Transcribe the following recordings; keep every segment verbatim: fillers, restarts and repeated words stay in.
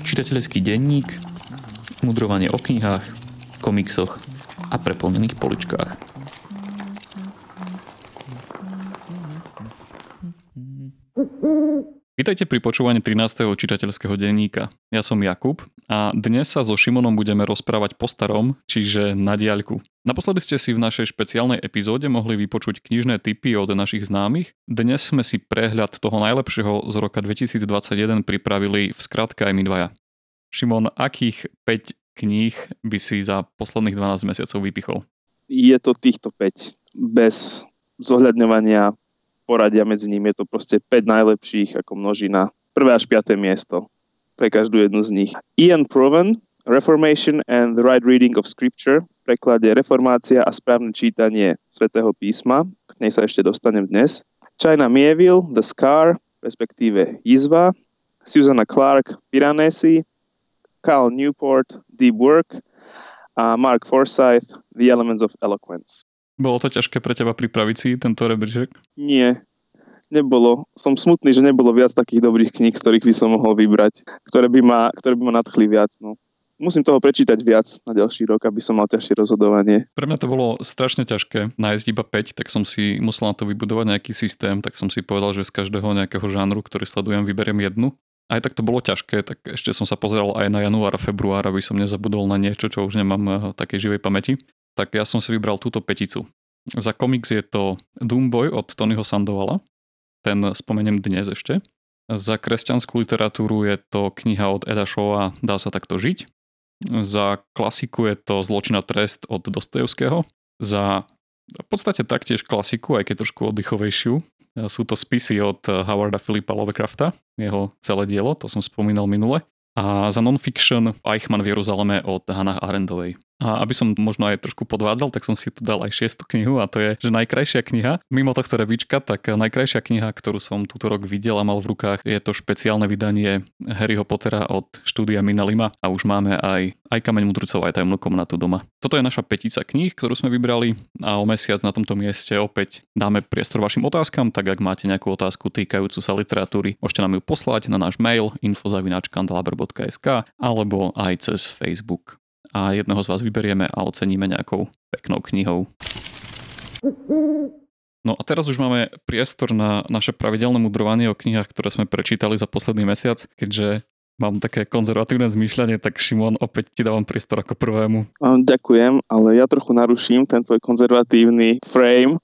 Čitateľský denník, mudrovanie o knihách, komiksoch a preplnených poličkách. Vítajte pri počúvaní trinásteho čitateľského denníka. Ja som Jakub a dnes sa so Šimonom budeme rozprávať po starom, čiže na diaľku. Naposledy ste si v našej špeciálnej epizóde mohli vypočuť knižné tipy od našich známych. Dnes sme si prehľad toho najlepšieho z roka dvetisícdvadsaťjeden pripravili v skratke aj my dvaja. Šimon, akých päť kníh by si za posledných dvanásť mesiacov vypichol? Je to týchto päť. Bez zohľadňovania poradia medzi nimi, je to proste päť najlepších ako množina. Prvé až piaté miesto pre každú jednu z nich. Ian Provan, Reformation and the Right Reading of Scripture, v preklade Reformácia a správne čítanie Svätého písma, k nej sa ešte dostanem dnes. China Miéville, The Scar, respektíve Jizva, Susanna Clarke, Piranesi, Carl Newport, Deep Work a Mark Forsyth, The Elements of Eloquence. Bolo to ťažké pre teba pripraviť si tento rebríček? Nie, nebolo. Som smutný, že nebolo viac takých dobrých kníh, z ktorých by som mohol vybrať, ktoré by ma, ktoré by ma nadchli viac. No. Musím toho prečítať viac na ďalší rok, aby som mal ťažšie rozhodovanie. Pre mňa to bolo strašne ťažké nájsť iba päť, tak som si musel na to vybudovať nejaký systém, tak som si povedal, že z každého nejakého žánru, ktorý sledujem, vyberiem jednu. Aj tak to bolo ťažké, tak ešte som sa pozeral aj na január a február, aby som nezabudol na niečo, čo už nemám takej živej pamäti. Tak ja som si vybral túto peticu. Za komiks je to Doomboy od Tonyho Sandovala, ten spomeniem dnes ešte. Za kresťanskú literatúru je to kniha od Eda Shawa Dá sa takto žiť. Za klasiku je to Zločin a trest od Dostojevského. Za v podstate taktiež klasiku, aj keď trošku oddychovejšiu, sú to spisy od Howarda Phillipa Lovecrafta, jeho celé dielo, to som spomínal minule. A za non-fiction Eichmann v Jeruzaleme od Hannah Arendtovej. A aby som možno aj trošku podvádzal, tak som si tu dal aj šiestu knihu a to je, že najkrajšia kniha, mimo tohto rebríčka, tak najkrajšia kniha, ktorú som túto rok videl a mal v rukách, je to špeciálne vydanie Harryho Pottera od štúdia Mina Lima a už máme aj, aj Kameň mudrcov, aj Tajomnú komnatu doma. Toto je naša petica kníh, ktorú sme vybrali a o mesiac na tomto mieste opäť dáme priestor vašim otázkam, tak ak máte nejakú otázku týkajúcu sa literatúry, môžete nám ju poslať na náš mail info zavináč kandelabr bodka es ká alebo aj cez Facebook. A jedného z vás vyberieme a oceníme nejakou peknou knihou. No a teraz už máme priestor na naše pravidelné mudrovanie o knihách, ktoré sme prečítali za posledný mesiac. Keďže mám také konzervatívne zmýšľanie, tak Šimon, opäť ti dávam priestor ako prvému. Ďakujem, ale ja trochu naruším ten tvoj konzervatívny frame,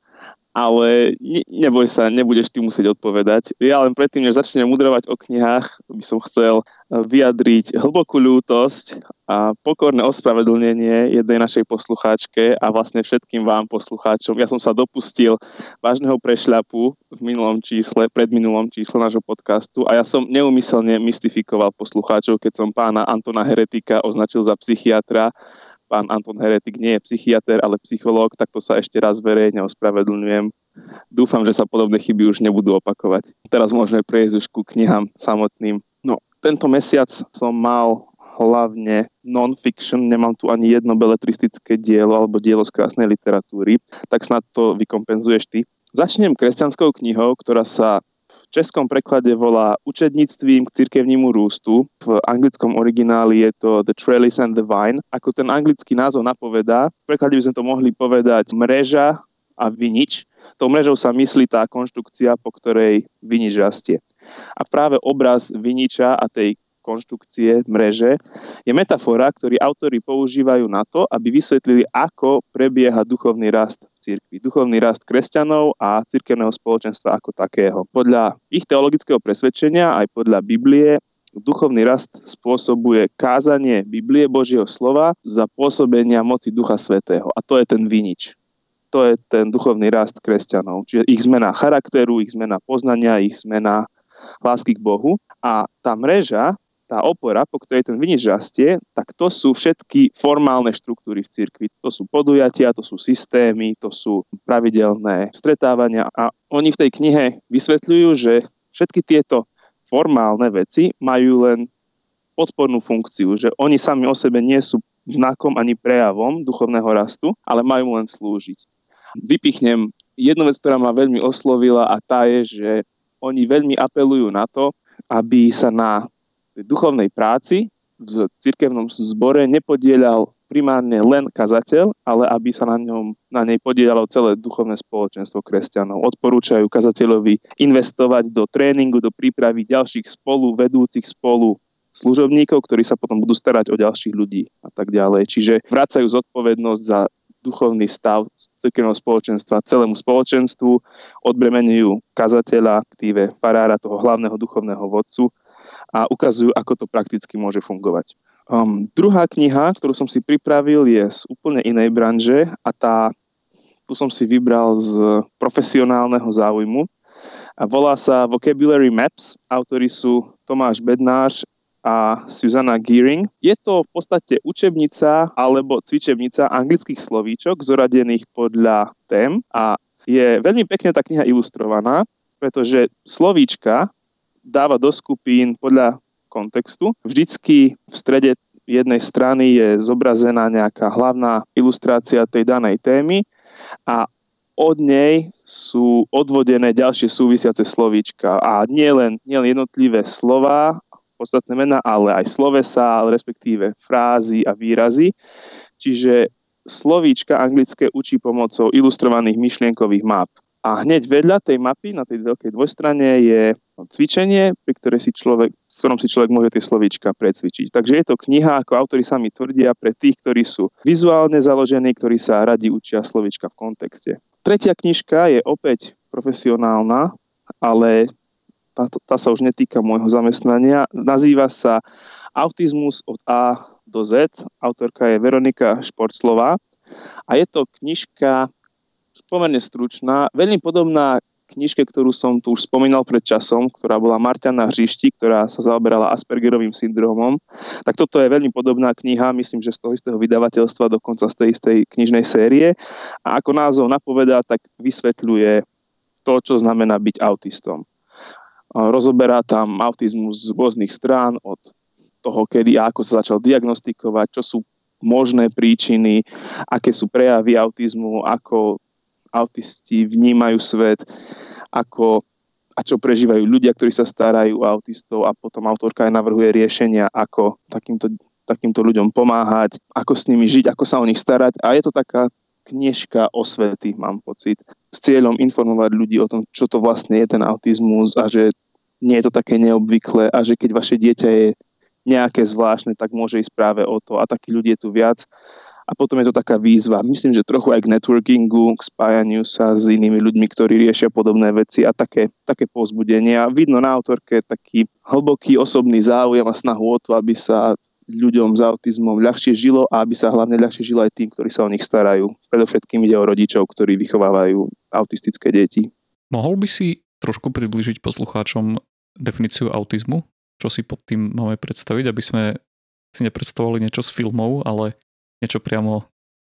ale neboj sa, nebudeš ty musieť odpovedať. Ja len predtým, než začnem mudrovať o knihách, by som chcel vyjadriť hlbokú ľútosť a pokorné ospravedlnenie jednej našej poslucháčke a vlastne všetkým vám poslucháčom. Ja som sa dopustil vážneho prešľapu v minulom čísle, predminulom čísle nášho podcastu a ja som neumyselne mystifikoval poslucháčov, keď som pána Antona Heretika označil za psychiatra. Pán Anton Heretik nie je psychiater, ale psychológ, tak to sa ešte raz verejne ospravedlňujem. Dúfam, že sa podobné chyby už nebudú opakovať. Teraz môžeme prejsť už ku knihám samotným. No, tento mesiac som mal hlavne non-fiction, nemám tu ani jedno beletristické dielo alebo dielo z krásnej literatúry, tak snad to vykompenzuješ ty. Začnem kresťanskou knihou, ktorá sa v českom preklade volá Učedníctvím k cirkevnímu rústu. V anglickom origináli je to The Trellis and the Vine. Ako ten anglický názov napovedá, v preklade by sme to mohli povedať mreža a vinič. Tou mrežou sa myslí tá konštrukcia, po ktorej vinič rastie. A práve obraz viniča a tej konštrukcie mreže je metafora, ktorú autori používajú na to, aby vysvetlili, ako prebieha duchovný rast v cirkvi. Duchovný rast kresťanov a cirkevného spoločenstva ako takého. Podľa ich teologického presvedčenia, aj podľa Biblie, duchovný rast spôsobuje kázanie Biblie, Božieho slova za pôsobenia moci Ducha Svätého. A to je ten vinič. To je ten duchovný rast kresťanov. Čiže ich zmena charakteru, ich zmena poznania, ich zmena lásky k Bohu. A tá mreža, tá opora, po ktorej ten vinič rastie, tak to sú všetky formálne štruktúry v cirkvi. To sú podujatia, to sú systémy, to sú pravidelné stretávania. A oni v tej knihe vysvetľujú, že všetky tieto formálne veci majú len podpornú funkciu, že oni sami o sebe nie sú znakom ani prejavom duchovného rastu, ale majú mu len slúžiť. Vypichnem jednu vec, ktorá ma veľmi oslovila a tá je, že oni veľmi apelujú na to, aby sa na duchovnej práci v cirkevnom zbore nepodieľal primárne len kazateľ, ale aby sa na, ňom, na nej podielalo celé duchovné spoločenstvo kresťanov. Odporúčajú kazateľovi investovať do tréningu, do prípravy ďalších spolu vedúcich spolu služobníkov, ktorí sa potom budú starať o ďalších ľudí a tak ďalej. Čiže vracajú zodpovednosť za duchovný stav cirkevného spoločenstva celému spoločenstvu, odbremenujú kazateľa, aktíve farára, toho hlavného duchovného vodcu a ukazujú, ako to prakticky môže fungovať. Um, druhá kniha, ktorú som si pripravil, je z úplne inej branže a tá, tu som si vybral z profesionálneho záujmu a volá sa Vocabulary Maps. Autori sú Tomáš Bednár a Susanna Gearing. Je to v podstate učebnica alebo cvičebnica anglických slovíčok zoradených podľa tém a je veľmi pekne tá kniha ilustrovaná, pretože slovíčka dáva do skupín podľa kontextu. Vždycky v strede jednej strany je zobrazená nejaká hlavná ilustrácia tej danej témy a od nej sú odvodené ďalšie súvisiace slovíčka. A nielen nie len jednotlivé slova, podstatné mená, ale aj slovesá, respektíve frázy a výrazy. Čiže slovíčka anglické učí pomocou ilustrovaných myšlienkových map. A hneď vedľa tej mapy, na tej veľkej dvojstrane, je cvičenie, pri ktorej si človek, v ktorom si človek môže tie slovíčka precvičiť. Takže je to kniha, ako autori sami tvrdia, pre tých, ktorí sú vizuálne založení, ktorí sa radi učia slovíčka v kontexte. Tretia knižka je opäť profesionálna, ale tá, tá sa už netýka môjho zamestnania. Nazýva sa Autizmus od A do Z. Autorka je Veronika Športlova. A je to knižka pomerne stručná, veľmi podobná knižke, ktorú som tu už spomínal pred časom, ktorá bola Marťana Hrišti, ktorá sa zaoberala Aspergerovým syndromom. Tak toto je veľmi podobná kniha, myslím, že z toho istého vydavateľstva, dokonca z tej istej knižnej série. A ako názov napovedá, tak vysvetľuje to, čo znamená byť autistom. Rozoberá tam autizmus z rôznych strán, od toho, kedy a ako sa začal diagnostikovať, čo sú možné príčiny, aké sú prejavy autizmu, ako autisti vnímajú svet, ako a čo prežívajú ľudia, ktorí sa starajú o autistov, a potom autorka aj navrhuje riešenia, ako takýmto, takýmto ľuďom pomáhať, ako s nimi žiť, ako sa o nich starať. A je to taká knižka osvety, mám pocit, s cieľom informovať ľudí o tom, čo to vlastne je ten autizmus a že nie je to také neobvyklé a že keď vaše dieťa je nejaké zvláštne, tak môže ísť práve o to a takých ľudí je tu viac. A potom je to taká výzva, myslím, že trochu aj k networkingu, k spájaniu sa s inými ľuďmi, ktorí riešia podobné veci a také, také povzbudenie. A vidno na autorke taký hlboký osobný záujem a snahu o to, aby sa ľuďom s autizmom ľahšie žilo a aby sa hlavne ľahšie žilo aj tým, ktorí sa o nich starajú. Predovšetkým ide o rodičov, ktorí vychovávajú autistické deti. Mohol by si trošku priblížiť poslucháčom definíciu autizmu? Čo si pod tým máme predstaviť, aby sme si nepredstavovali niečo z filmov, ale niečo priamo,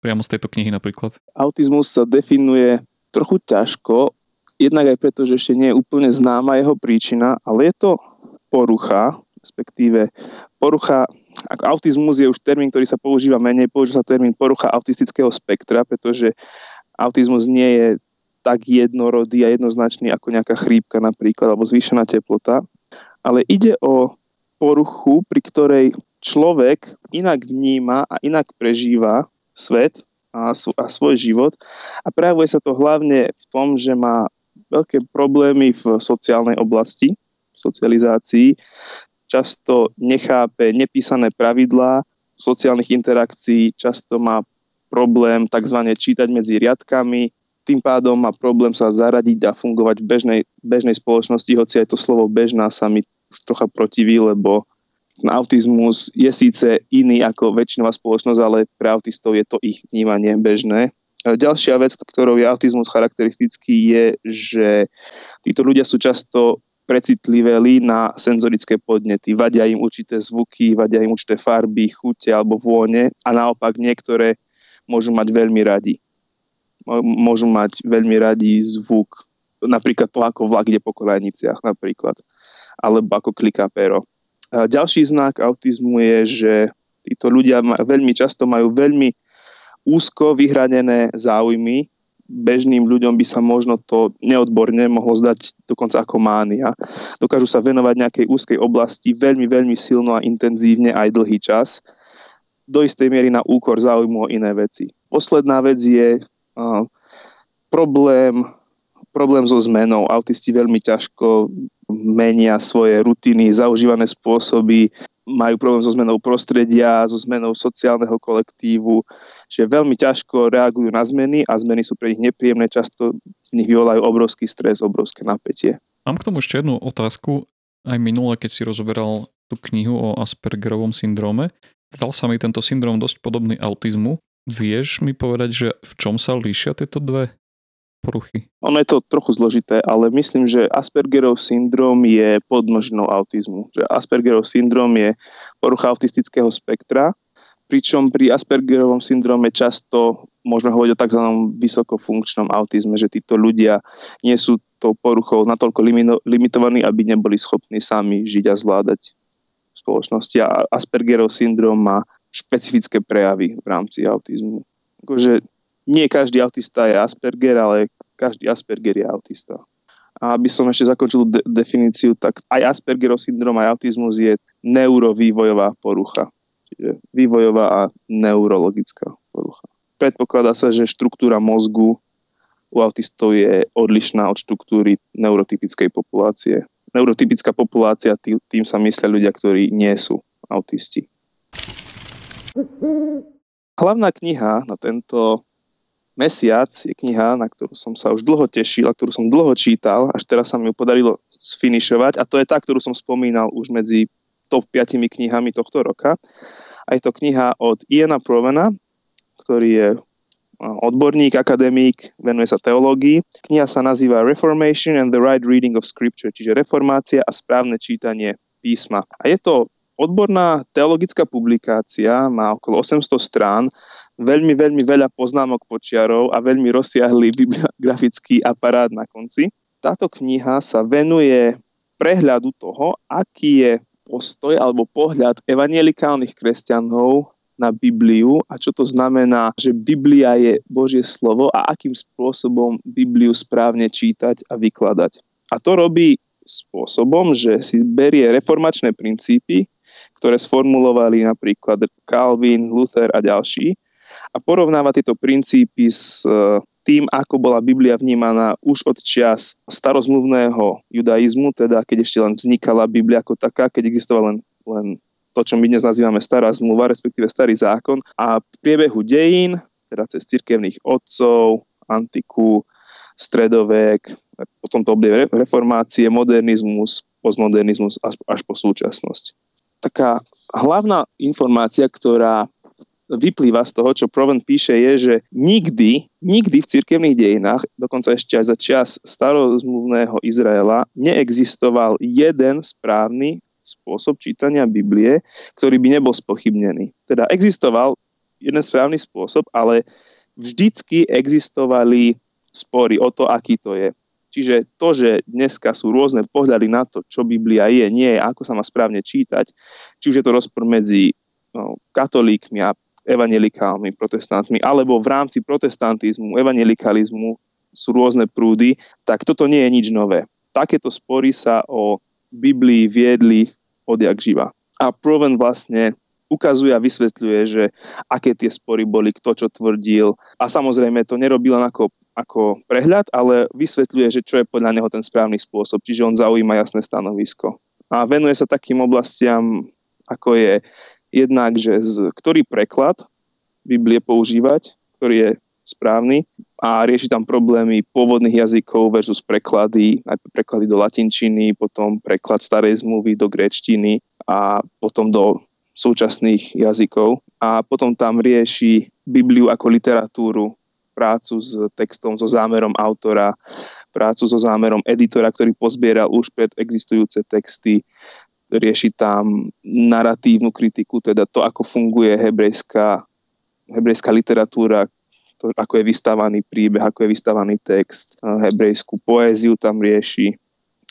priamo z tejto knihy napríklad? Autizmus sa definuje trochu ťažko, jednak aj preto, že ešte nie je úplne známa jeho príčina, ale je to porucha, respektíve porucha, ako autizmus je už termín, ktorý sa používa menej, používa sa termín porucha autistického spektra, pretože autizmus nie je tak jednorodý a jednoznačný ako nejaká chrípka napríklad, alebo zvýšená teplota, ale ide o poruchu, pri ktorej človek inak vníma a inak prežíva svet a, sú, a svoj život a prejavuje sa to hlavne v tom, že má veľké problémy v sociálnej oblasti, v socializácii, často nechápe nepísané pravidlá sociálnych interakcií, často má problém takzvané čítať medzi riadkami, tým pádom má problém sa zaradiť a fungovať v bežnej, bežnej spoločnosti, hoci aj to slovo bežná sa mi už trocha protiví, lebo autizmus je síce iný ako väčšinová spoločnosť, ale pre autistov je to ich vnímanie bežné. Ďalšia vec, ktorou je autizmus charakteristický, je, že títo ľudia sú často precitliveli na senzorické podnety. Vadia im určité zvuky, vadia im určité farby, chute alebo vône a naopak niektoré môžu mať veľmi radi. Môžu mať veľmi radi zvuk, napríklad to, ako vlak ide po kolejniciach napríklad, alebo ako kliká pero. Ďalší znak autizmu je, že títo ľudia veľmi často majú veľmi úzko vyhranené záujmy bežným ľuďom by sa možno to neodborne mohlo zdať dokonca ako mánia. Dokážu sa venovať nejakej úzkej oblasti veľmi, veľmi silno a intenzívne aj dlhý čas. Do istej miery na úkor záujmu o iné veci. Posledná vec je uh, problém, problém so zmenou. Autisti veľmi ťažko menia svoje rutiny, zaužívané spôsoby, majú problém so zmenou prostredia, so zmenou sociálneho kolektívu, čiže veľmi ťažko reagujú na zmeny a zmeny sú pre nich nepríjemné, často z nich vyvolajú obrovský stres, obrovské napätie. Mám k tomu ešte jednu otázku. Aj minule, keď si rozoberal tú knihu o Aspergerovom syndróme, zdal sa mi tento syndróm dosť podobný autizmu. Vieš mi povedať, že v čom sa líšia tieto dve poruchy? Ono je to trochu zložité, ale myslím, že Aspergerov syndróm je podmnožinou autizmu. Že Aspergerov syndróm je porucha autistického spektra, pričom pri Aspergerovom syndróme často môžeme hovoriť o tzv. Vysokofunkčnom autizme, že títo ľudia nie sú tou poruchou natoľko limitovaní, aby neboli schopní sami žiť a zvládať v spoločnosti. A Aspergerov syndróm má špecifické prejavy v rámci autizmu. Takže nie každý autista je Asperger, ale každý Asperger je autista. A aby som ešte zakončil de- definíciu, tak aj Aspergerov syndrom, aj autizmus je neurovývojová porucha. Čiže vývojová a neurologická porucha. Predpokladá sa, že štruktúra mozgu u autistov je odlišná od štruktúry neurotypickej populácie. Neurotypická populácia, tý, tým sa myslia ľudia, ktorí nie sú autisti. Hlavná kniha na tento mesiac je kniha, na ktorú som sa už dlho tešil a ktorú som dlho čítal, až teraz sa mi ju podarilo sfinišovať, a to je tá, ktorú som spomínal už medzi top piatimi knihami tohto roka. A je to kniha od Iana Provana, ktorý je odborník, akademík, venuje sa teológii. Kniha sa nazýva Reformation and the Right Reading of Scripture, čiže reformácia a správne čítanie písma. A je to odborná teologická publikácia, má okolo osemsto strán, veľmi, veľmi veľa poznámok počiarov a veľmi rozsiahlý bibliografický aparát na konci. Táto kniha sa venuje prehľadu toho, aký je postoj alebo pohľad evanjelikálnych kresťanov na Bibliu a čo to znamená, že Biblia je Božie slovo a akým spôsobom Bibliu správne čítať a vykladať. A to robí spôsobom, že si berie reformačné princípy, ktoré sformulovali napríklad Calvin, Luther a ďalší, a porovnáva tieto princípy s tým, ako bola Biblia vnímaná už od čias starozmluvného judaizmu, teda keď ešte len vznikala Biblia ako taká, keď existovala len, len to, čo my dnes nazývame stará zmluva, respektíve starý zákon, a v priebehu dejín, teda cez cirkevných otcov, antiku, stredovek, potom to obdobie reformácie, modernizmus, postmodernizmus až, až po súčasnosť. Taká hlavná informácia, ktorá vyplýva z toho, čo Provan píše, je, že nikdy, nikdy v cirkevných dejinách, dokonca ešte aj za čas starozmluvného Izraela, neexistoval jeden správny spôsob čítania Biblie, ktorý by nebol spochybnený. Teda existoval jeden správny spôsob, ale vždycky existovali spory o to, aký to je. Čiže to, že dneska sú rôzne pohľady na to, čo Biblia je, nie je, ako sa má správne čítať, či už je to rozpor medzi no, katolíkmi a evanjelikálmi, protestantmi, alebo v rámci protestantizmu, evanjelikalizmu sú rôzne prúdy, tak toto nie je nič nové. Takéto spory sa o Biblii viedli odjak živa. A Provan vlastne ukazuje a vysvetľuje, že aké tie spory boli, kto čo tvrdil. A samozrejme to nerobí len ako, ako prehľad, ale vysvetľuje, že čo je podľa neho ten správny spôsob, čiže on zaujíma jasné stanovisko. A venuje sa takým oblastiam, ako je jednak, že z, ktorý preklad Biblie používať, ktorý je správny, a rieši tam problémy pôvodných jazykov versus preklady, aj preklady do latinčiny, potom preklad starej zmluvy do gréčtiny a potom do súčasných jazykov. A potom tam rieši Bibliu ako literatúru, prácu s textom, so zámerom autora, prácu so zámerom editora, ktorý pozbieral už pred existujúce texty. Rieši tam naratívnu kritiku, teda to, ako funguje hebrejská, hebrejská literatúra, to, ako je vystávaný príbeh, ako je vystávaný text, hebrejskú poéziu tam rieši.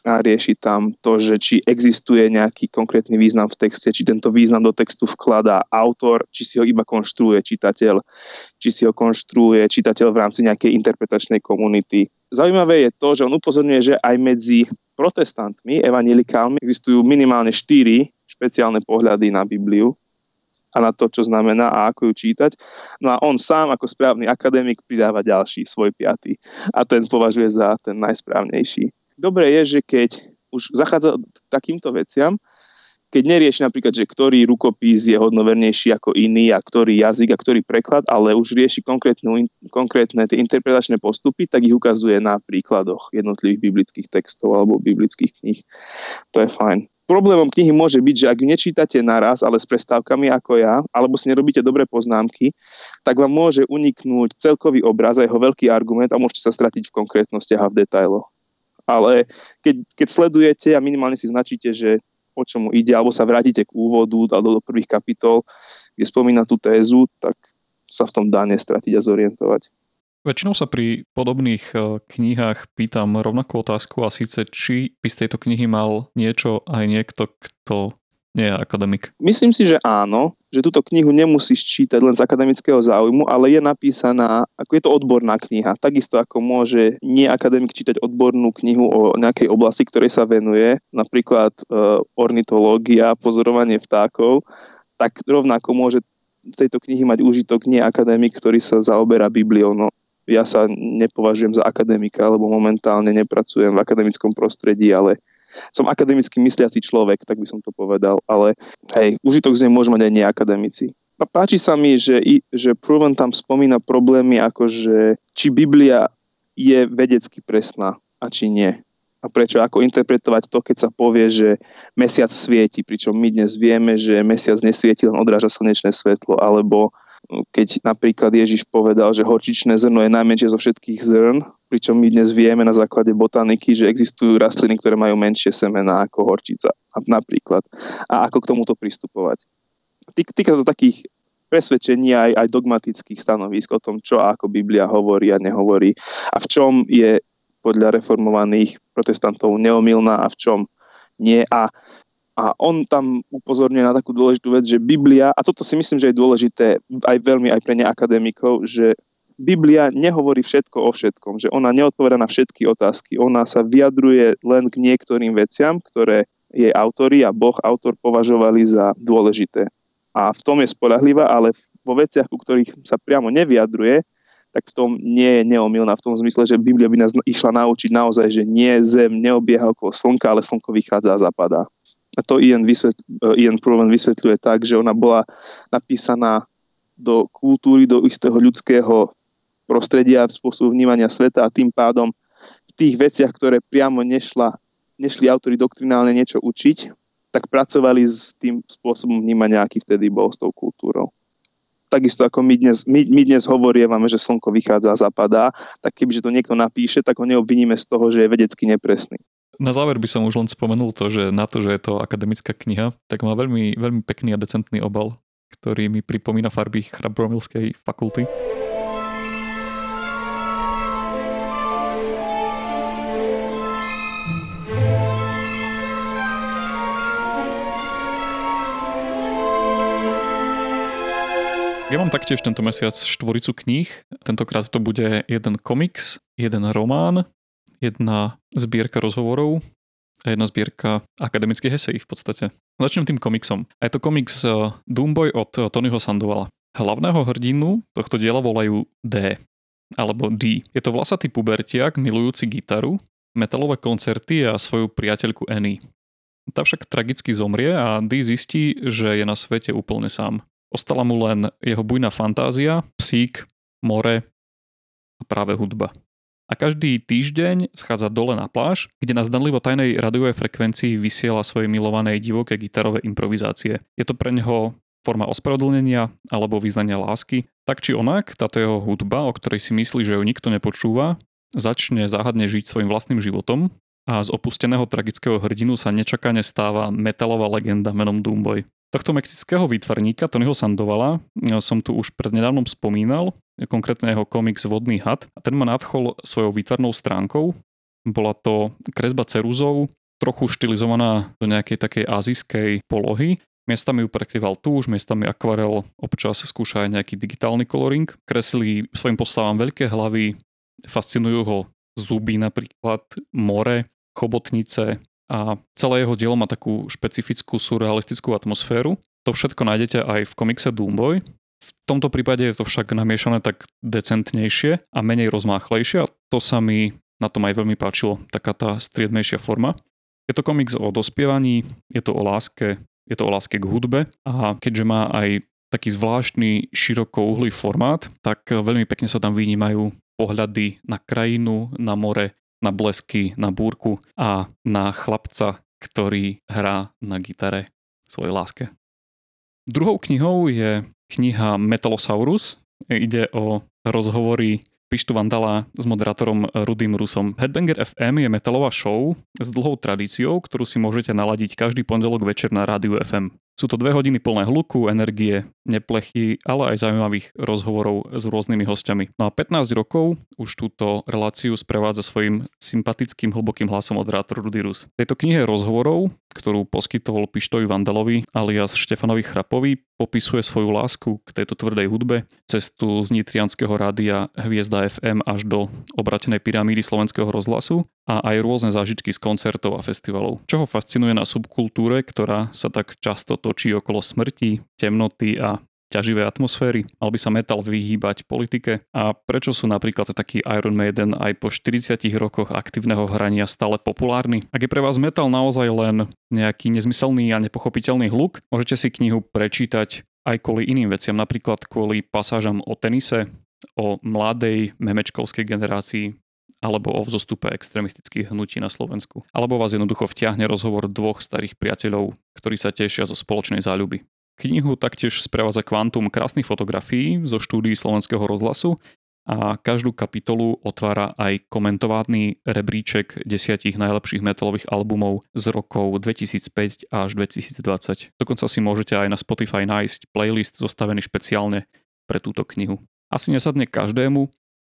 a rieši tam to, že či existuje nejaký konkrétny význam v texte, či tento význam do textu vkladá autor, či si ho iba konštruuje čitateľ, či si ho konštruuje čitateľ v rámci nejakej interpretačnej komunity. Zaujímavé je to, že on upozorňuje, že aj medzi protestantmi, evanjelikálmi, existujú minimálne štyri špeciálne pohľady na Bibliu a na to, čo znamená a ako ju čítať. No a on sám ako správny akademik pridáva ďalší, svoj piaty. A ten považuje za ten najsprávnejší. Dobre je, že keď už zachádza takýmto veciam, keď nerieši napríklad, že ktorý rukopis je hodnovernejší ako iný a ktorý jazyk a ktorý preklad, ale už rieši konkrétne tie interpretačné postupy, tak ich ukazuje na príkladoch jednotlivých biblických textov alebo biblických kníh. To je fajn. Problémom knihy môže byť, že ak ju nečítate naraz, ale s prestávkami ako ja, alebo si nerobíte dobré poznámky, tak vám môže uniknúť celkový obraz a jeho veľký argument a môžete sa stratiť v konkrétnostiach a v detailoch. Ale keď, keď sledujete a minimálne si značíte, že o čomu ide, alebo sa vrátite k úvodu alebo do prvých kapitol, kde spomína tú tézu, tak sa v tom dá nestratiť a zorientovať. Väčšinou sa pri podobných knihách pýtam rovnakú otázku, a síce, či by z tejto knihy mal niečo aj niekto, kto nie je akademik. Myslím si, že áno, že túto knihu nemusíš čítať len z akademického záujmu, ale je napísaná, ako je to odborná kniha. Takisto ako môže nie akademik čítať odbornú knihu o nejakej oblasti, ktorej sa venuje, napríklad e, ornitológia, pozorovanie vtákov, tak rovnako môže z tejto knihy mať úžitok nie akademik, ktorý sa zaoberá Bibliou. No, ja sa nepovažujem za akademika, lebo momentálne nepracujem v akademickom prostredí, ale som akademicky mysliaci človek, tak by som to povedal. Ale hej, užitok z nej môžu mať aj neakademici. Páči sa mi, že, i, že Provan tam spomína problémy ako, že či Biblia je vedecky presná a či nie. A prečo, ako interpretovať to, keď sa povie, že mesiac svieti, pričom my dnes vieme, že mesiac nesvieti, len odráža slnečné svetlo, alebo keď napríklad Ježiš povedal, že horčičné zrno je najmenšie zo všetkých zrn, pričom my dnes vieme na základe botaniky, že existujú rastliny, ktoré majú menšie semená ako horčica, napríklad. A ako k tomuto pristupovať. Týka to takých presvedčení aj, aj dogmatických stanovísk o tom, čo a ako Biblia hovorí a nehovorí a v čom je podľa reformovaných protestantov neomylná a v čom nie. A A on tam upozorňuje na takú dôležitú vec, že Biblia, a toto si myslím, že je dôležité aj veľmi aj pre neakademikov, že Biblia nehovorí všetko o všetkom, že ona neodpovedá na všetky otázky. Ona sa vyjadruje len k niektorým veciam, ktoré jej autori a Boh autor považovali za dôležité. A v tom je spoľahlivá, ale vo veciach, ku ktorých sa priamo nevyjadruje, tak v tom nie je neomylná. V tom zmysle, že Biblia by nás išla naučiť naozaj, že nie zem neobieha okolo slnka, ale slnko vychádza a zapadá. A to Ian, vysvetl- Ian Provan vysvetľuje tak, že ona bola napísaná do kultúry, do istého ľudského prostredia, spôsobu vnímania sveta a tým pádom v tých veciach, ktoré priamo nešla, nešli autori doktrinálne niečo učiť, tak pracovali s tým spôsobom vnímania, aký vtedy bol s tou kultúrou. Takisto ako my dnes, my, my dnes hovorievame, že slnko vychádza a zapadá, tak kebyže to niekto napíše, tak ho neobviníme z toho, že je vedecky nepresný. Na záver by som už len spomenul to, že na to, že je to akademická kniha, tak má veľmi, veľmi pekný a decentný obal, ktorý mi pripomína farby Chrabromilskej fakulty. Ja mám taktiež tento mesiac štvoricu kníh. Tentokrát to bude jeden komiks, jeden román, jedna zbierka rozhovorov a jedna zbierka akademických esejí v podstate. Začnem tým komiksom. A je to komiks Doomboy od Tonyho Sandovala. Hlavného hrdinu tohto diela volajú D. Alebo D. Je to vlasatý pubertiak, milujúci gitaru, metalové koncerty a svoju priateľku Annie. Tá však tragicky zomrie a D zistí, že je na svete úplne sám. Ostala mu len jeho bujná fantázia, psík, more a práve hudba. A každý týždeň schádza dole na pláž, kde na zdanlivo tajnej radiovej frekvencii vysiela svojej milovanej divoké gitarové improvizácie. Je to pre neho forma ospravedlnenia alebo vyznania lásky. Tak či onak, táto jeho hudba, o ktorej si myslí, že ju nikto nepočúva, začne záhadne žiť svojim vlastným životom a z opusteného tragického hrdinu sa nečakane stáva metalová legenda menom Doomboy. Tohto mexického výtvarníka Tonyho Sandovala som tu už prednedávnom spomínal, konkrétne jeho komiks Vodný had. Ten ma nadchol svojou výtvarnou stránkou. Bola to kresba ceruzou, trochu štilizovaná do nejakej takej azijskej polohy. Miestami ju prekryval túž, miestami akvarel, občas skúša aj nejaký digitálny coloring. Kreslí svojim postavám veľké hlavy, fascinujú ho zuby napríklad, more, chobotnice a celé jeho dielo má takú špecifickú surrealistickú atmosféru. To všetko nájdete aj v komikse Doomboy. V tomto prípade je to však namiešané tak decentnejšie a menej rozmáchlejšie a to sa mi na tom aj veľmi páčilo, taká tá striedmejšia forma. Je to komiks o dospievaní, je to o láske, je to o láske k hudbe a keďže má aj taký zvláštny širokouhlý formát, tak veľmi pekne sa tam vynímajú pohľady na krajinu, na more, na blesky, na búrku a na chlapca, ktorý hrá na gitare svojej láske. Druhou knihou je kniha Metalosaurus. Ide o rozhovory Pištu Vandala s moderátorom Rudym Rusom. Headbanger ef em je metalová show s dlhou tradíciou, ktorú si môžete naladiť každý pondelok večer na rádiu ef em. Sú to dve hodiny plné hluku, energie, neplechy, ale aj zaujímavých rozhovorov s rôznymi hostiami. No a pätnásť rokov už túto reláciu sprevádza svojim sympatickým, hlbokým hlasom moderátor Rudy Rus. V tejto knihe rozhovorov, ktorú poskytol Pištovi Vandalovi alias Štefanovi Chrapovi, popisuje svoju lásku k tejto tvrdej hudbe, cestu z nitrianskeho rádia Hviezda ef em až do obratenej pyramídy slovenského rozhlasu a aj rôzne zážitky z koncertov a festivalov. Čo ho fascinuje na subkultúre, ktorá sa tak často točí okolo smrti, temnoty a ťaživé atmosféry? Mal by sa metal vyhýbať politike? A prečo sú napríklad taký Iron Maiden aj po štyridsiatich rokoch aktívneho hrania stále populárny? Ak je pre vás metal naozaj len nejaký nezmyselný a nepochopiteľný hluk, môžete si knihu prečítať aj kvôli iným veciam, napríklad kvôli pasážam o tenise, o mladej memečkovskej generácii alebo o vzostupe extrémistických hnutí na Slovensku. Alebo vás jednoducho vtiahne rozhovor dvoch starých priateľov, ktorí sa tešia zo spoločnej záľuby. Knihu taktiež sprevádza kvantum krásnych fotografií zo štúdií Slovenského rozhlasu a každú kapitolu otvára aj komentovaný rebríček desiatich najlepších metalových albumov z rokov dvetisícpäť až dvetisícdvadsať. Dokonca si môžete aj na Spotify nájsť playlist zostavený špeciálne pre túto knihu. Asi nesadne každému,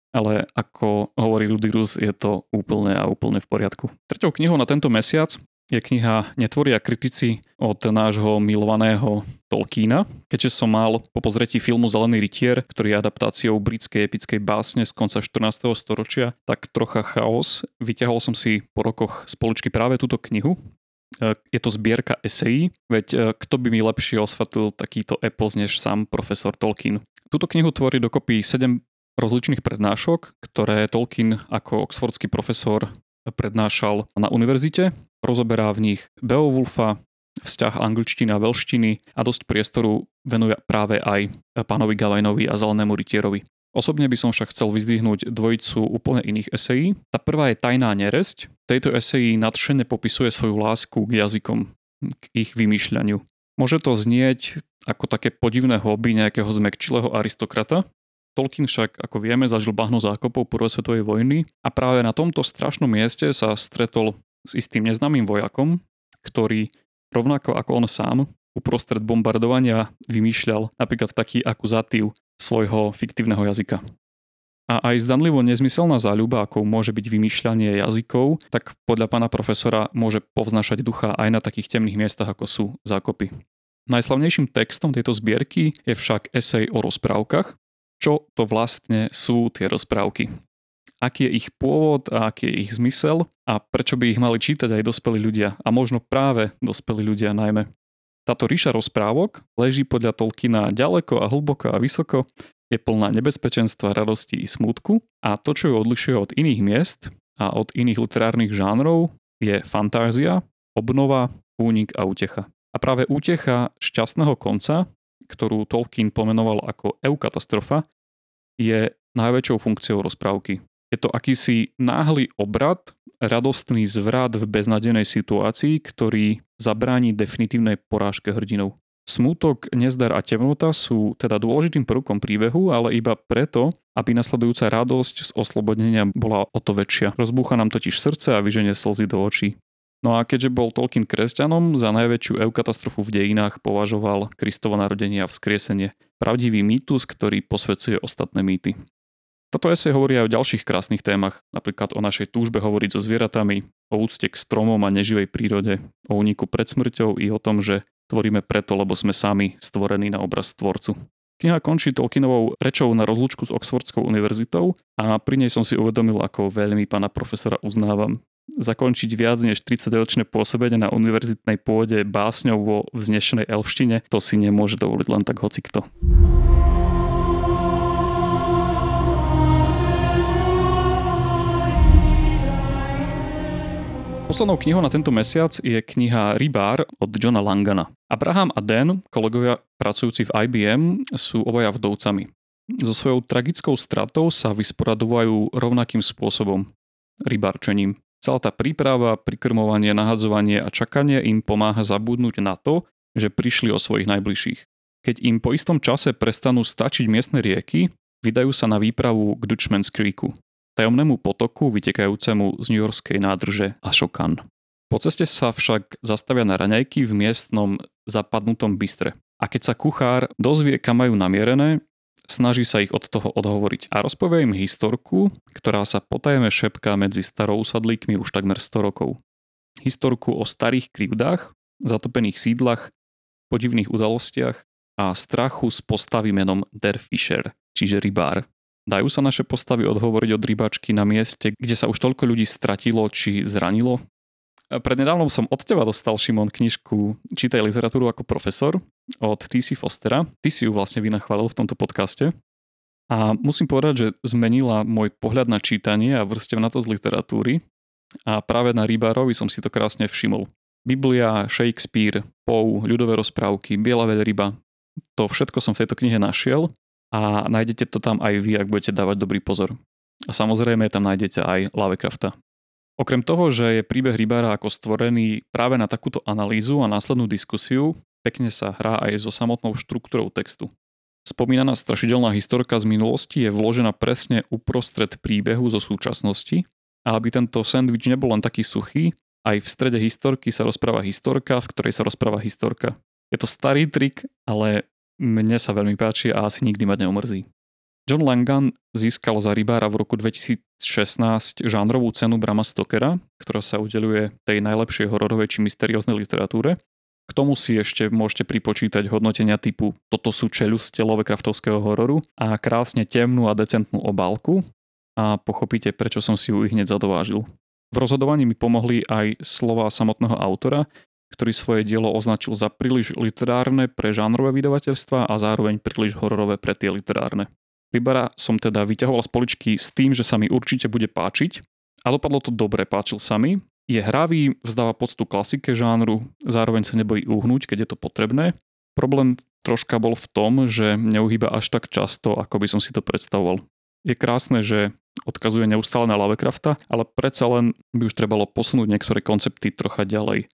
ale ako hovorí Rudy Rus, je to úplne a úplne v poriadku. Treťou knihou na tento mesiac je kniha Netvoria kritici od nášho milovaného Tolkína. Keďže som mal po pozretí filmu Zelený Rytier, ktorý je adaptáciou britskej epickej básne z konca štrnásteho storočia, tak trocha chaos, vyťahol som si po rokoch z poličky práve túto knihu. Je to zbierka esejí, veď kto by mi lepšie osvetlil takýto epos než sám profesor Tolkín. Túto knihu tvorí dokopy sedem rozličných prednášok, ktoré Tolkien ako oxfordský profesor prednášal na univerzite. Rozoberá v nich Beowulfa, vzťah angličtiny a veľštiny a dosť priestoru venuje práve aj pánovi Gawainovi a Zelenému rytierovi. Osobne by som však chcel vyzdvihnúť dvojicu úplne iných esejí. Tá prvá je Tajná neresť. Tejto esejí nadšene popisuje svoju lásku k jazykom, k ich vymýšľaniu. Môže to znieť ako také podivné hobby nejakého zmäkčilého aristokrata. Tolkien však, ako vieme, zažil bahno zákopov prvej svetovej vojny a práve na tomto strašnom mieste sa stretol s istým neznámym vojakom, ktorý rovnako ako on sám uprostred bombardovania vymýšľal napríklad taký akuzatív svojho fiktívneho jazyka. A aj zdanlivo nezmyselná záľuba, akou môže byť vymýšľanie jazykov, tak podľa pána profesora môže povznášať ducha aj na takých temných miestach, ako sú zákopy. Najslavnejším textom tejto zbierky je však esej o rozprávkach. Čo to vlastne sú tie rozprávky? Aký je ich pôvod a aký je ich zmysel? A prečo by ich mali čítať aj dospelí ľudia? A možno práve dospelí ľudia najmä. Táto ríša rozprávok leží podľa Tolkiena ďaleko a hlboko a vysoko, je plná nebezpečenstva, radosti i smútku a to, čo ju odlišuje od iných miest a od iných literárnych žánrov, je fantázia, obnova, únik a útecha. A práve útecha šťastného konca, ktorú Tolkien pomenoval ako eukatastrofa, je najväčšou funkciou rozprávky. Je to akýsi náhly obrat, radostný zvrat v beznadenej situácii, ktorý zabráni definitívnej porážke hrdinov. Smútok, nezdar a temnota sú teda dôležitým prvkom príbehu, ale iba preto, aby nasledujúca radosť z oslobodnenia bola o to väčšia. Rozbúcha nám totiž srdce a vyženie slzy do očí. No a keďže bol Tolkien kresťanom, za najväčšiu eukatastrofu v dejinách považoval Kristovo narodenie a vzkriesenie. Pravdivý mýtus, ktorý posvedzuje ostatné mýty. Toto esej hovorí aj o ďalších krásnych témach, napríklad o našej túžbe hovoriť so zvieratami, o úcte k stromom a neživej prírode, o úniku pred smrťou i o tom, že tvoríme preto, lebo sme sami stvorení na obraz Stvorcu. Kniha končí Tolkienovou rečou na rozlúčku s Oxfordskou univerzitou a pri nej som si uvedomil, ako veľmi pána profesora uznávam. Zakončiť viac než tridsaťročné pôsobenie na univerzitnej pôde básňou vo vznešenej elfštine, to si nemôže dovoliť len tak hocikto. Poslednou knihou na tento mesiac je kniha Rybár od Johna Langana. Abraham a Dan, kolegovia pracujúci v I B M, sú obaja vdovcami. So svojou tragickou stratou sa vysporadovajú rovnakým spôsobom – rybárčením. Celá tá príprava, prikrmovanie, nahadzovanie a čakanie im pomáha zabudnúť na to, že prišli o svojich najbližších. Keď im po istom čase prestanú stačiť miestne rieky, vydajú sa na výpravu k Dutchman's Creeku, tajomnému potoku vytekajúcemu z newyorskej nádrže Ashokan. Po ceste sa však zastavia na raňajky v miestnom zapadnutom bystre. A keď sa kuchár dozvie, kam majú namierené, snaží sa ich od toho odhovoriť a rozpovie im historku, ktorá sa potajeme šepká medzi starousadlíkmi už takmer sto rokov. Historku o starých krivdách, zatopených sídlach, podivných udalostiach a strachu z postavy menom Der Fischer, čiže rybár. Dajú sa naše postavy odhovoriť od rybačky na mieste, kde sa už toľko ľudí stratilo či zranilo? Prednedávnom som od teba dostal, Šimon, knižku Čítaj literatúru ako profesor od T C. Fostera. Ty si ju vlastne vynachválil v tomto podcaste. A musím povedať, že zmenila môj pohľad na čítanie a vrstevnatosť literatúry. A práve na rybárovi som si to krásne všimol. Biblia, Shakespeare, Poe, ľudové rozprávky, Biela veľryba. To všetko som v tejto knihe našiel. A nájdete to tam aj vy, ak budete dávať dobrý pozor. A samozrejme tam nájdete aj Lovecrafta. Okrem toho, že je príbeh rybára ako stvorený práve na takúto analýzu a následnú diskusiu, pekne sa hrá aj so samotnou štruktúrou textu. Spomínaná strašidelná historka z minulosti je vložená presne uprostred príbehu zo súčasnosti a aby tento sandwich nebol len taký suchý, aj v strede historky sa rozpráva historka, v ktorej sa rozpráva historka. Je to starý trik, ale mne sa veľmi páči a asi nikdy ma neomrzí. John Langan získal za rybára v roku dvetisícšestnásť žánrovú cenu Brama Stokera, ktorá sa udeľuje tej najlepšej hororovej či mysterióznej literatúre. K tomu si ešte môžete pripočítať hodnotenia typu Toto sú čeľuste Lovecraftovského hororu a krásne temnú a decentnú obálku a pochopíte, prečo som si ju hneď zadovážil. V rozhodovaní mi pomohli aj slová samotného autora, ktorý svoje dielo označil za príliš literárne pre žánrové vydavateľstva a zároveň príliš hororové pre tie literárne. Rybára som teda vyťahoval z poličky s tým, že sa mi určite bude páčiť a dopadlo to dobre, páčil sa mi. Je hravý, vzdáva poctu klasike žánru, zároveň sa nebojí uhnúť, keď je to potrebné. Problém troška bol v tom, že neuhýba až tak často, ako by som si to predstavoval. Je krásne, že odkazuje neustále na Lovecrafta, ale predsa len by už trebalo posunúť niektoré koncepty trocha ďalej.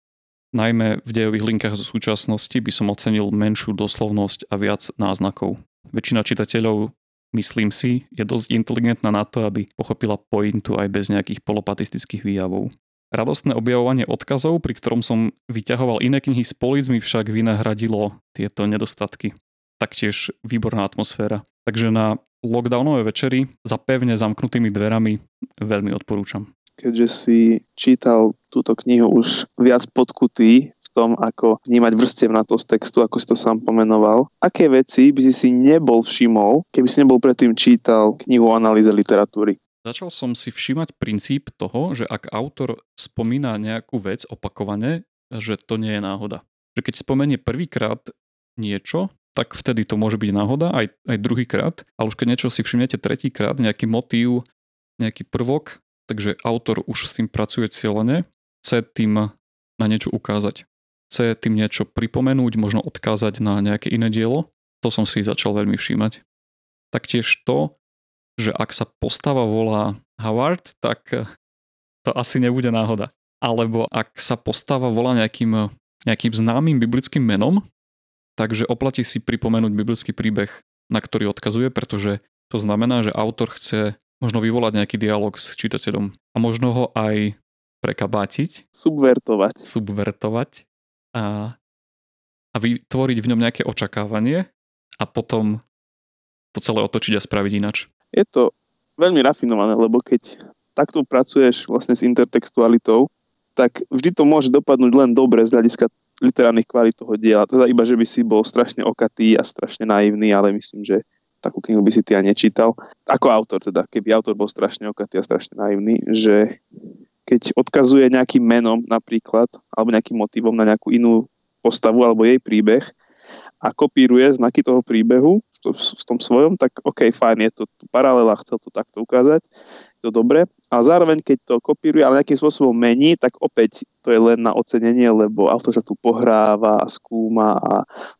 Najmä v dejových linkách zo súčasnosti by som ocenil menšiu doslovnosť a viac náznakov. Väčšina čitateľov, myslím si, je dosť inteligentná na to, aby pochopila pointu aj bez nejakých polopatistických výjavov. Radostné objavovanie odkazov, pri ktorom som vyťahoval iné knihy z políc, mi však vynahradilo tieto nedostatky. Taktiež výborná atmosféra. Takže na lockdownové večery za pevne zamknutými dverami veľmi odporúčam. Keďže si čítal túto knihu už viac podkutý v tom, ako vnímať vrstevnatosť textu, ako si to sám pomenoval, aké veci by si si nebol všimol, keby si nebol predtým čítal knihu o analýze literatúry? Začal som si všímať princíp toho, že ak autor spomína nejakú vec opakovane, že to nie je náhoda. Že keď spomenie prvýkrát niečo, tak vtedy to môže byť náhoda, aj, aj druhýkrát, ale už keď niečo si všimnete tretíkrát, nejaký motív, nejaký prvok, takže autor už s tým pracuje cieľene, chce tým na niečo ukázať. Chce tým niečo pripomenúť, možno odkázať na nejaké iné dielo. To som si začal veľmi všímať. Taktiež to, že ak sa postava volá Howard, tak to asi nebude náhoda. Alebo ak sa postava volá nejakým, nejakým známym biblickým menom, takže oplatí si pripomenúť biblický príbeh, na ktorý odkazuje, pretože to znamená, že autor chce možno vyvolať nejaký dialog s čitateľom a možno ho aj prekabátiť. Subvertovať. Subvertovať a, a vytvoriť v ňom nejaké očakávanie a potom to celé otočiť a spraviť inač. Je to veľmi rafinované, lebo keď takto pracuješ vlastne s intertextualitou, tak vždy to môže dopadnúť len dobre z hľadiska literárnych kvalít toho diela. Teda iba, že by si bol strašne okatý a strašne naivný, ale myslím, že takú knihu by si ty aj nečítal. Ako autor teda, keby autor bol strašne okatý a strašne naivný, že keď odkazuje nejakým menom napríklad, alebo nejakým motivom na nejakú inú postavu alebo jej príbeh a kopíruje znaky toho príbehu v, to, v tom svojom, tak OK, fajn, je to paralela, chcel to takto ukázať, to dobre. A zároveň, keď to kopíruje, ale nejakým spôsobom mení, tak opäť to je len na ocenenie, lebo autor sa tu pohráva, skúma a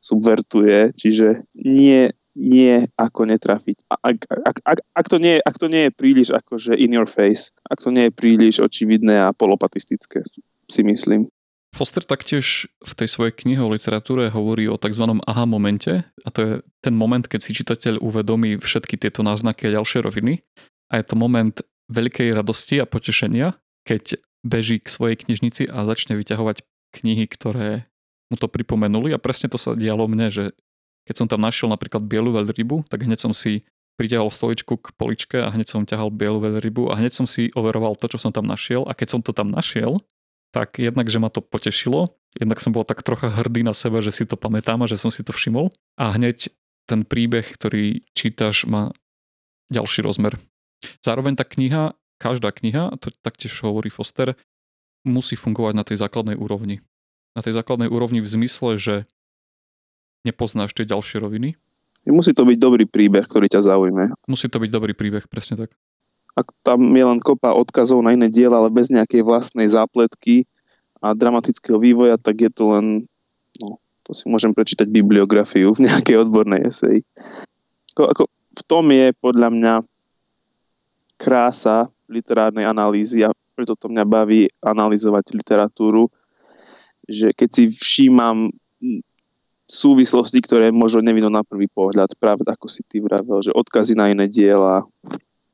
subvertuje, čiže nie... nie, ako netrafiť. Ak, ak, ak, ak, to nie, ak to nie je príliš akože in your face, ak to nie je príliš očividné a polopatistické, si myslím. Foster taktiež v tej svojej knihe o literatúre hovorí o tzv. Aha momente, a to je ten moment, keď si čitateľ uvedomí všetky tieto náznaky a ďalšie roviny, a je to moment veľkej radosti a potešenia, keď beží k svojej knižnici a začne vyťahovať knihy, ktoré mu to pripomenuli, a presne to sa dialo mne, že keď som tam našiel napríklad bielu veľrybu, tak hneď som si pritiahol stoličku k poličke a hneď som ťahal bielu veľrybu a hneď som si overoval to, čo som tam našiel. A keď som to tam našiel, tak jednak, že ma to potešilo, jednak som bol tak trocha hrdý na seba, že si to pamätám a že som si to všimol. A hneď ten príbeh, ktorý čítaš, má ďalší rozmer. Zároveň tá kniha, každá kniha, to taktiež hovorí Foster, musí fungovať na tej základnej úrovni. Na tej základnej úrovni v zmysle, že nepoznáš tie ďalšie roviny. Musí to byť dobrý príbeh, ktorý ťa zaujme. Musí to byť dobrý príbeh, presne tak. Ak tam je len kopa odkazov na iné diela, ale bez nejakej vlastnej zápletky a dramatického vývoja, tak je to len, no, to si môžem prečítať bibliografiu v nejakej odbornej eseji. Ako, ako v tom je podľa mňa krása literárnej analýzy, a preto to mňa baví analyzovať literatúru, že keď si všímam súvislosti, ktoré možno nevidno na prvý pohľad, práve ako si ty vravel, že odkazy na iné diela,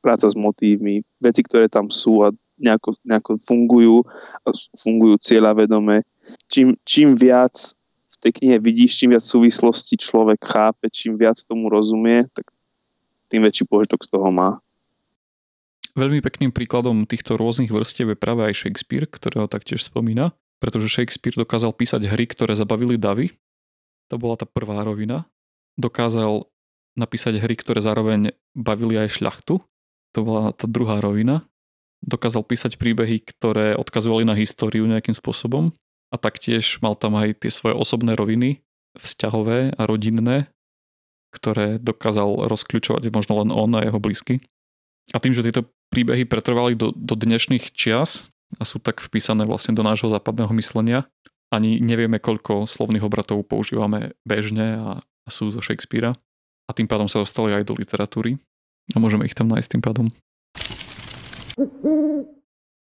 práca s motívmi, veci, ktoré tam sú a nejako, nejako fungujú, fungujú cieľavedome. Čím, čím viac v tej knihe vidíš, čím viac súvislosti človek chápe, čím viac tomu rozumie, tak tým väčší požitok z toho má. Veľmi pekným príkladom týchto rôznych vrstiev je práve aj Shakespeare, ktorého taktiež spomína, pretože Shakespeare dokázal písať hry, ktoré zabavili davy. To bola tá prvá rovina. Dokázal napísať hry, ktoré zároveň bavili aj šľachtu. To bola tá druhá rovina. Dokázal písať príbehy, ktoré odkazovali na históriu nejakým spôsobom. A taktiež mal tam aj tie svoje osobné roviny, vzťahové a rodinné, ktoré dokázal rozkľúčovať možno len on a jeho blízky. A tým, že tieto príbehy pretrvali do, do dnešných čias a sú tak vpísané vlastne do nášho západného myslenia, ani nevieme, koľko slovných obratov používame bežne a, a sú zo Shakespearea. A tým pádom sa dostali aj do literatúry. A môžeme ich tam nájsť tým pádom.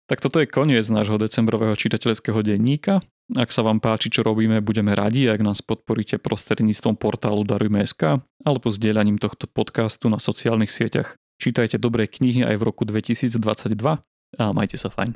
Tak toto je koniec nášho decembrového čitateľského denníka. Ak sa vám páči, čo robíme, budeme radi, ak nás podporíte prostredníctvom portálu Darujme bodka es ká alebo zdieľaním tohto podcastu na sociálnych sieťach. Čítajte dobré knihy aj v roku dvetisícdvadsaťdva a majte sa fajn.